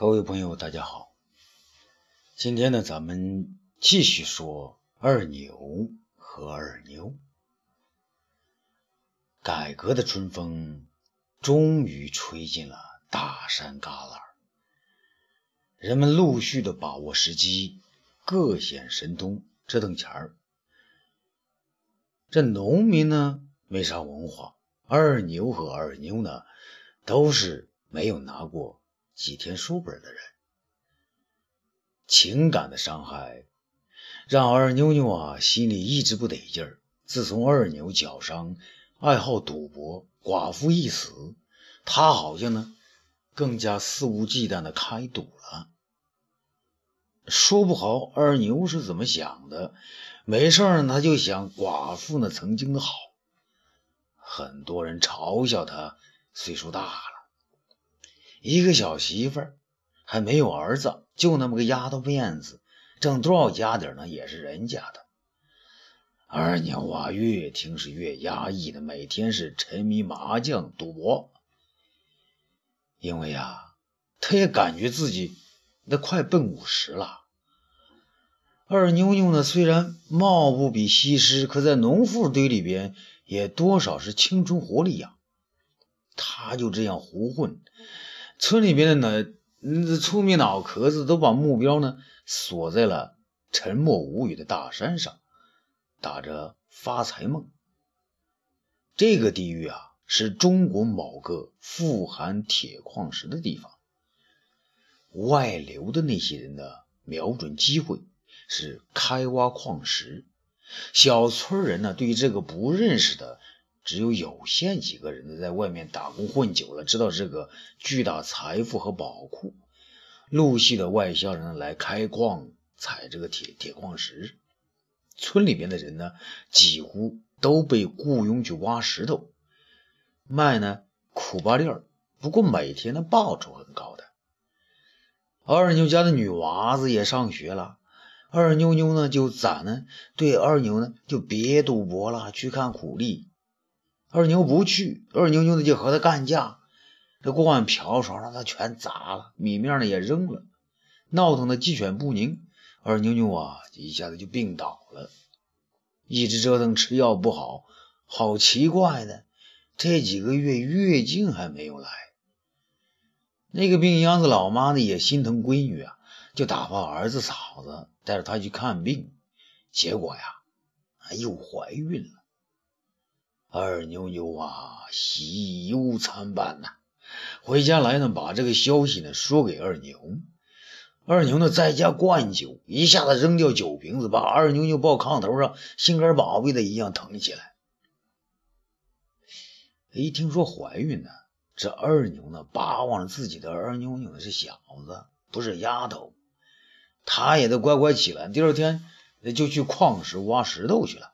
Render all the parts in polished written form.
各位朋友，大家好。今天呢，咱们继续说二牛和二牛。改革的春风终于吹进了大山旮旯，人们陆续的把握时机，各显神通，折腾钱儿。这农民呢，没啥文化，二牛和二妞呢，都是没有拿过几天书本的人。情感的伤害让二妞妞心里一直不得劲儿。自从二牛脚伤，爱好赌博，寡妇一死，他好像呢更加肆无忌惮的开赌了。说不好二牛是怎么想的，没事儿他就想寡妇呢曾经的好。很多人嘲笑他岁数大了，一个小媳妇儿，还没有儿子，就那么个丫头面子，挣多少家底儿呢也是人家的。二牛越听是越压抑的，每天是沉迷麻将赌博。因为他也感觉自己那快奔50了。二妞妞呢虽然貌不比西施，可在农妇堆里边也多少是青春活力呀。他就这样胡混，村里边的粗面脑壳子都把目标呢锁在了沉默无语的大山上，打着发财梦。这个地域是中国某个富含铁矿石的地方，外流的那些人的瞄准机会是开挖矿石。小村人呢对这个不认识的只有限几个人的，在外面打工混久了，知道这个巨大财富和宝库，陆续的外乡人来开矿采这个铁矿石。村里边的人呢几乎都被雇佣去挖石头卖呢苦巴粒儿，不过每天的报酬很高的。二妞家的女娃子也上学了，二妞妞呢就对二牛呢就别赌博了，去看苦力。二牛不去，二牛牛的就和他干架，这锅碗瓢勺让他全砸了，米面呢也扔了，闹腾的鸡犬不宁。二牛牛一下子就病倒了，一直折腾吃药不好，好奇怪的，这几个月月经还没有来。那个病秧子老妈呢也心疼闺女就打发儿子嫂子带着她去看病，结果又怀孕了。二妞妞喜忧参半回家来呢把这个消息呢说给二牛。二牛呢在家灌酒，一下子扔掉酒瓶子，把二妞妞抱炕头上，心肝宝贝的一样疼起来。一听说怀孕呢，这二牛呢巴望着自己的二妞妞是小子不是丫头，他也得乖乖起来，第二天就去矿石挖石头去了。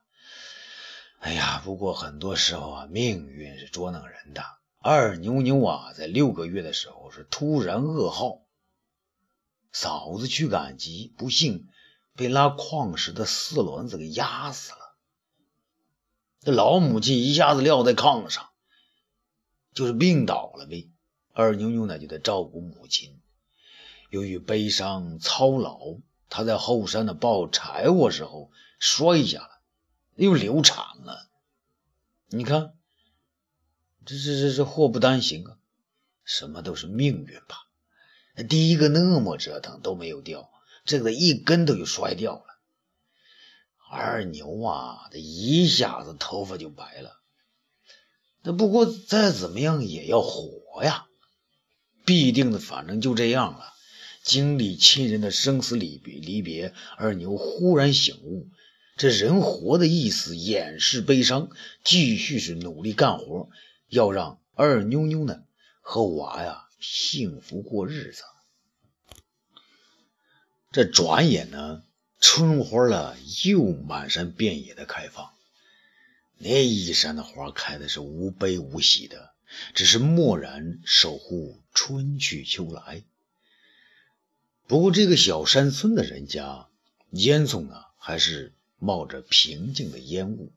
不过很多时候命运是捉弄人的。二妞妞在6个月的时候是突然噩耗，嫂子去赶集，不幸被拉矿石的4轮子给压死了。这老母亲一下子撂在炕上，就是病倒了呗。二妞妞呢就得照顾母亲，由于悲伤操劳，她在后山的抱柴火时候摔下了，又流产了。你看这祸不单行什么都是命运吧。第一个那么折腾都没有掉，这个一根头就摔掉了。二牛一下子头发就白了。不过再怎么样也要活必定的，反正就这样了。经历亲人的生死离别，二牛忽然醒悟，这人活的意思掩饰悲伤，继续是努力干活，要让二妞妞呢和娃幸福过日子。这转眼呢春花又满山遍野的开放，那一山的花开的是无悲无喜的，只是默然守护春去秋来。不过这个小山村的人家烟囱还是冒着平静的烟雾。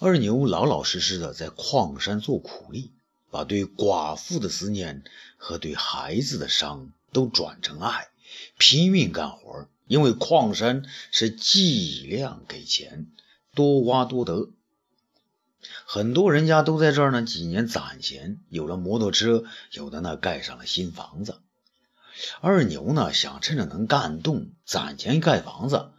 二牛老老实实的在矿山做苦力，把对寡妇的思念和对孩子的伤都转成爱，拼命干活。因为矿山是计量给钱，多挖多得。很多人家都在这儿呢，几年攒钱，有了摩托车，有的呢盖上了新房子。二牛呢想趁着能干动攒钱盖房子，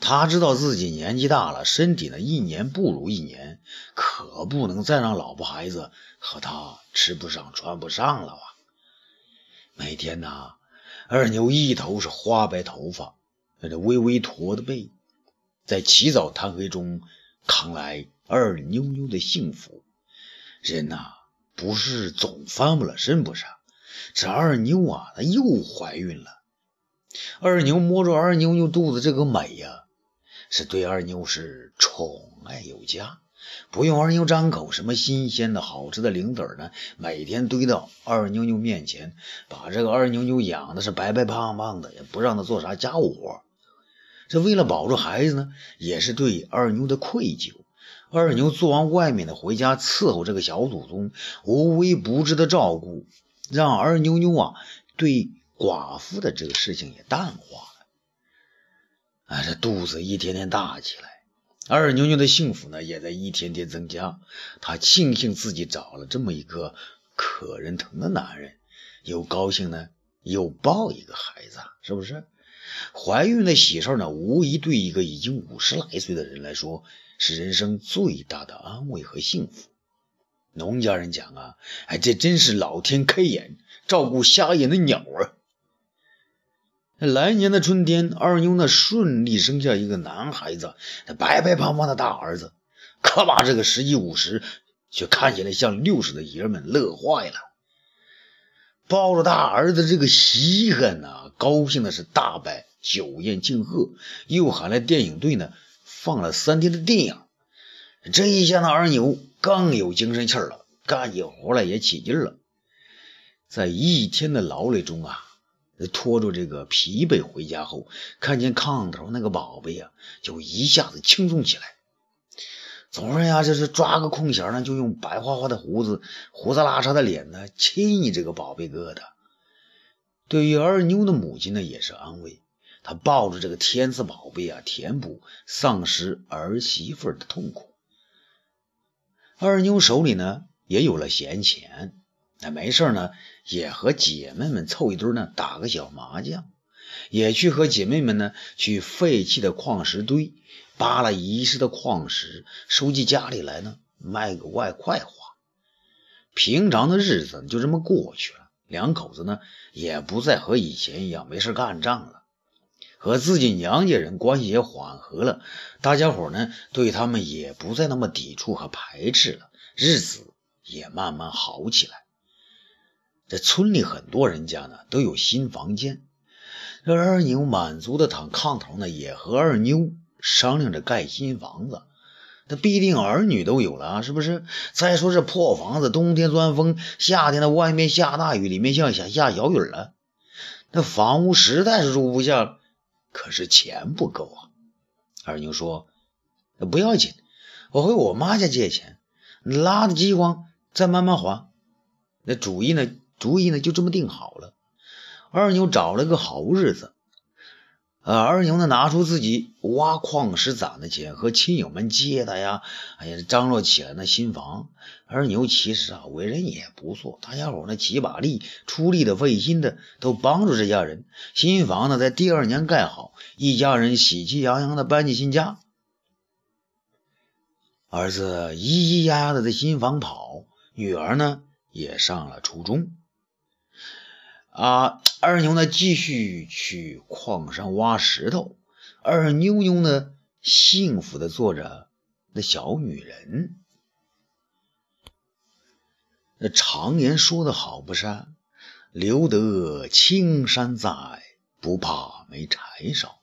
他知道自己年纪大了，身体呢一年不如一年，可不能再让老婆孩子和他吃不上穿不上了啊。每天呢，二牛一头是花白头发，这微微驼的背，在起早贪黑中扛来二妞妞的幸福。人啊，不是总翻不了身不上，这二妞啊她又怀孕了。二牛摸着二妞妞肚子这个美呀，是对二妞是宠爱有加，不用二妞张口，什么新鲜的好吃的零嘴呢每天堆到二妞妞面前，把这个二妞妞养的是白白胖胖的，也不让她做啥家务活。这为了保住孩子呢，也是对二妞的愧疚。二牛做完外面的回家伺候这个小祖宗，无微不至的照顾，让二妞妞啊对寡妇的这个事情也淡化了。这肚子一天天大起来，二妞妞的幸福呢也在一天天增加。她庆幸自己找了这么一个可人疼的男人，又高兴呢又抱一个孩子，是不是？怀孕的喜事呢，无疑对一个已经50来岁的人来说是人生最大的安慰和幸福。农家人讲啊，这真是老天开眼，照顾瞎眼的鸟儿。来年的春天，二妞呢顺利生下一个男孩子，白白胖胖的大儿子，可把这个40、50却看起来像60的爷们乐坏了。抱着大儿子这个稀罕啊，高兴的是大摆酒宴庆贺，又喊来电影队呢放了3天的电影。这一下呢，二牛更有精神气儿了，干起活来也起劲了。在一天的劳累中啊，拖着这个疲惫回家后，看见炕头那个宝贝啊，就一下子轻松起来。总是呀，就是抓个空闲呢，就用白花花的胡子拉碴的脸呢亲你这个宝贝疙瘩。对于二妞的母亲呢也是安慰，她抱着这个天赐宝贝啊，填补丧失儿媳妇的痛苦。二妞手里呢也有了闲钱，没事呢也和姐妹们凑一堆呢打个小麻将，也去和姐妹们呢去废弃的矿石堆扒了遗失的矿石，收集家里来呢卖个外快花。平常的日子就这么过去了，两口子呢也不再和以前一样没事干仗了，和自己娘家人关系也缓和了，大家伙呢对他们也不再那么抵触和排斥了，日子也慢慢好起来。这村里很多人家呢都有新房间，这二牛满足的躺炕头呢，也和二妞商量着盖新房子。那必定儿女都有了啊，是不是？再说这破房子冬天钻风，夏天的外面下大雨，里面像下小雨了，那房屋实在是住不下了，可是钱不够啊。二妞说不要紧，我回我妈家借钱，拉的饥荒再慢慢还。那主意呢就这么定好了。二牛找了个好日子，二牛呢拿出自己挖矿石攒的钱和亲友们借的呀，张罗起来那新房。二牛其实啊为人也不错，大家伙呢几把力，出力的费心的都帮助这家人。新房呢在第2年盖好，一家人喜气洋洋的搬进新家。儿子咿咿呀呀的在新房跑，女儿呢也上了初中。二牛呢继续去矿上挖石头，二妞妞呢幸福的做着那小女人。那常言说的好不是，留得青山在，不怕没柴烧。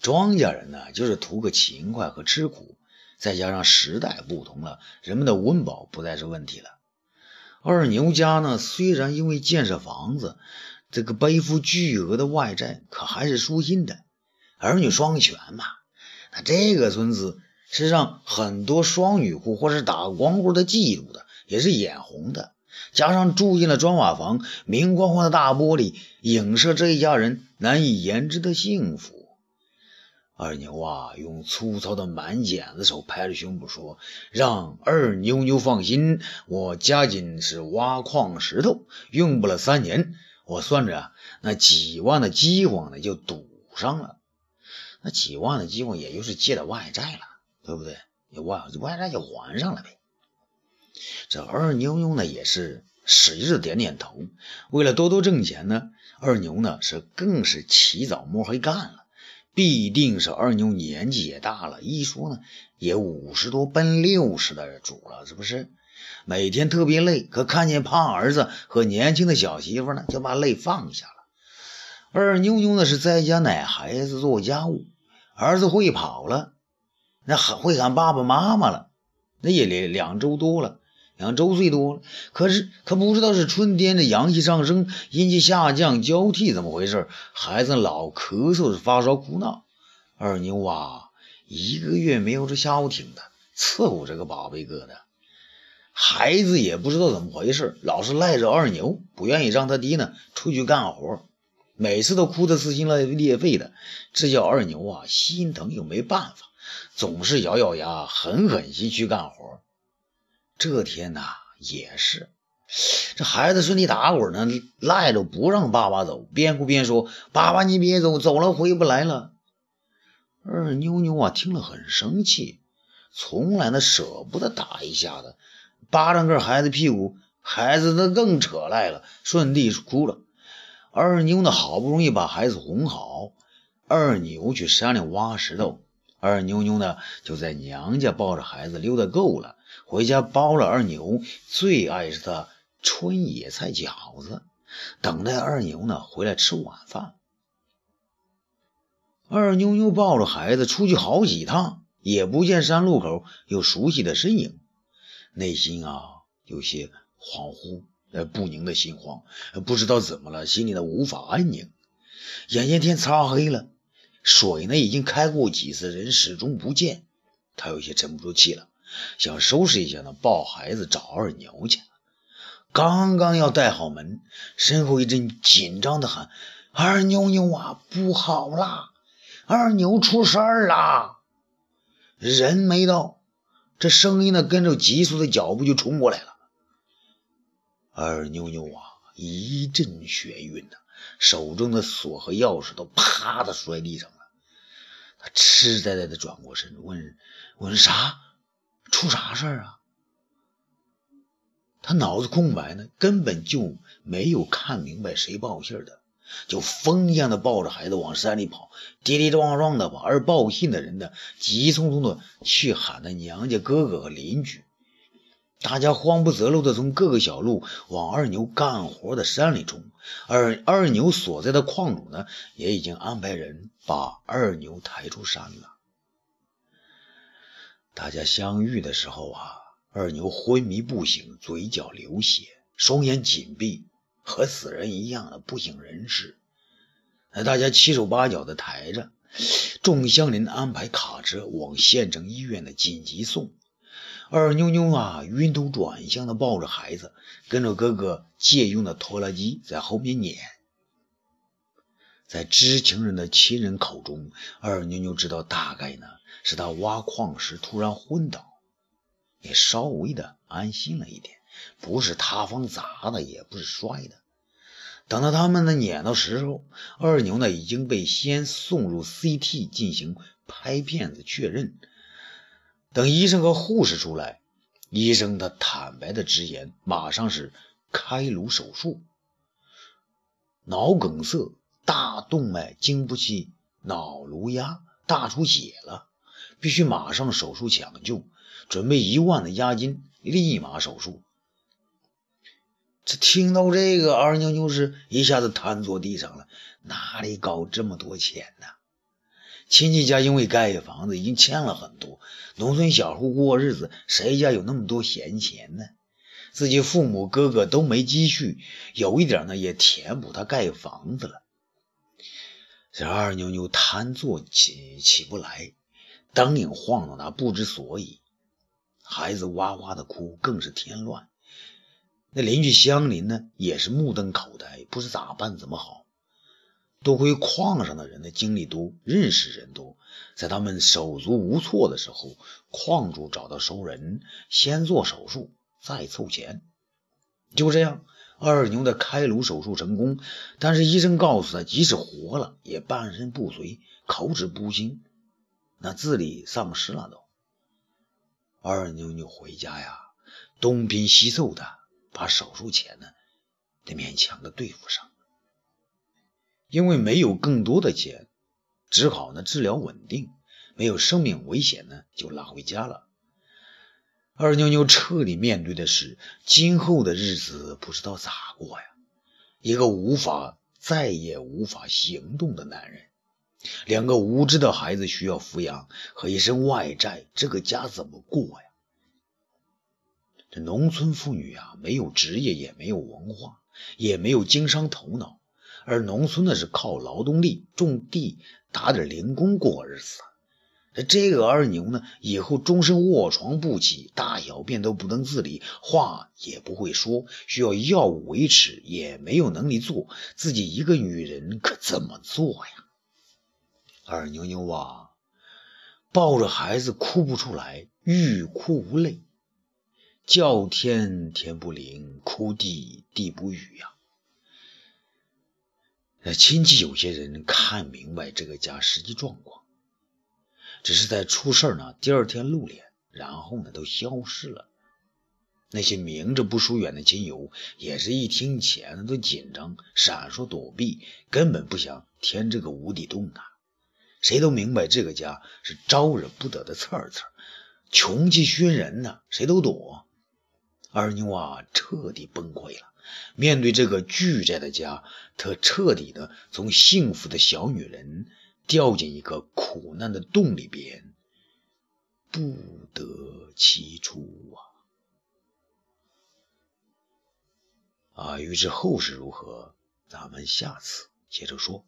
庄稼人呢就是图个勤快和吃苦，再加上时代不同了，人们的温饱不再是问题了。二牛家呢虽然因为建设房子这个背负巨额的外债，可还是舒心的。儿女双全嘛，那这个村子是让很多双女户或是打光户的嫉妒的，也是眼红的。加上住进了砖瓦房，明晃晃的大玻璃影射这一家人难以言之的幸福。二牛啊，用粗糙的蛮剪子手拍着胸脯说：“让二妞妞放心，我家仅是挖矿石头，用不了3年，我算着那几万的饥荒呢就堵上了。那几万的饥荒也就是借了外债了，对不对？也外债就还上了呗。”这二妞妞呢也是使劲的点点头。为了多多挣钱呢，二牛呢是更是起早摸黑干了。必定是二牛年纪也大了，一说呢也50多奔60的主了，是不是？每天特别累，可看见胖儿子和年轻的小媳妇呢就把累放下了。二妞妞呢是在家奶孩子做家务，儿子会跑了，那会喊爸爸妈妈了，那也两周岁多了，可不知道是春天的阳气上升，阴气下降交替怎么回事，孩子老咳嗽发烧哭闹。二妞啊，1个月没有这消停的伺候这个宝贝疙瘩，孩子也不知道怎么回事，老是赖着二妞，不愿意让他爹呢出去干活，每次都哭得撕心裂肺的，这叫二妞啊心疼又没办法，总是咬咬牙狠心去干活。这天呐，也是这孩子顺利打滚呢，赖着不让爸爸走，边哭边说：“爸爸你别走，走了回不来了。”二妞妞啊听了很生气，从来呢舍不得打一下子，巴掌个孩子屁股，孩子那更扯赖了，顺地哭了。二妞呢好不容易把孩子哄好，二妞去山里挖石头，二妞妞呢就在娘家抱着孩子溜达够了，回家包了二牛最爱吃的春野菜饺子，等待二牛呢回来吃晚饭。二妞妞抱着孩子出去好几趟，也不见山路口有熟悉的身影，内心啊有些恍惚不宁的心慌，不知道怎么了，心里呢无法安宁。眼见天擦黑了，水呢已经开过几次，人始终不见，他有些沉不住气了，想收拾一下呢抱孩子找二牛去。刚刚要带好门，身后一阵紧张的喊：“二妞妞啊，不好啦，二牛出事儿啦！”人没到，这声音呢跟着急速的脚步就冲过来了。二妞妞啊一阵眩晕呢，手中的锁和钥匙都啪的摔地上了。他痴呆呆的转过身，问啥？出啥事儿啊？他脑子空白呢，根本就没有看明白谁报信的，就疯一样的抱着孩子往山里跑，跌跌撞撞的吧。而报信的人呢，急匆匆的去喊他娘家哥哥和邻居，大家慌不择路的从各个小路往二牛干活的山里冲。而二牛所在的矿主呢，也已经安排人把二牛抬出山了。大家相遇的时候啊，二牛昏迷不醒，嘴角流血，双眼紧闭，和死人一样的不省人事。大家七手八脚的抬着，众乡邻安排卡车往县城医院的紧急送。二妞妞啊晕头转向的抱着孩子，跟着哥哥借用的拖拉机在后面撵。在知情人的亲人口中，二妞妞知道大概呢是他挖矿时突然昏倒，也稍微的安心了一点，不是塌方砸的，也不是摔的。等到他们呢撵到时候，二牛呢已经被先送入 CT 进行拍片子确认。等医生和护士出来，医生他坦白的直言，马上是开颅手术，脑梗塞、大动脉经不起脑颅压，大出血了，必须马上手术抢救，准备1万的押金，立马手术。这听到这个，二妞妞是一下子瘫坐地上了，哪里搞这么多钱呢？亲戚家因为盖房子已经欠了很多，农村小户过日子，谁家有那么多闲钱呢？自己父母哥哥都没积蓄，有一点呢也填补他盖房子了。这二妞妞瘫坐起不来，当影晃荡的不知所以，孩子哇哇的哭，更是添乱。那邻居乡邻呢也是目瞪口呆，不知咋办怎么好。多亏矿上的人的经历多，认识人多，在他们手足无措的时候，矿主找到熟人，先做手术再凑钱。就这样，二牛的开颅手术成功，但是医生告诉他，即使活了也半身不遂，口齿不清，那自理丧失了都。二妞妞回家呀，东拼西凑的把手术钱呢得勉强的对付上，因为没有更多的钱，只好呢治疗稳定，没有生命危险呢就拉回家了。二妞妞彻底面对的是今后的日子不知道咋过呀，一个再也无法行动的男人，两个无知的孩子需要抚养，和一身外债，这个家怎么过呀？这农村妇女啊，没有职业，也没有文化，也没有经商头脑，而农村的是靠劳动力，种地打点零工过日子。这个二牛呢，以后终身卧床不起，大小便都不能自理，话也不会说，需要药物维持，也没有能力做，自己一个女人可怎么做呀？二妞妞啊，抱着孩子哭不出来，欲哭无泪，叫天天不灵，哭地地不语呀。亲戚有些人看明白这个家实际状况，只是在出事呢，第二天露脸，然后呢都消失了。那些明着不疏远的亲友，也是一听钱都紧张，闪烁躲避，根本不想填这个无底洞啊。谁都明白这个家是招惹不得的刺儿刺，穷气熏人呢，谁都躲。二妞啊彻底崩溃了，面对这个巨债的家，她彻底的从幸福的小女人掉进一个苦难的洞里边，不得其出啊！于是后事如何，咱们下次接着说。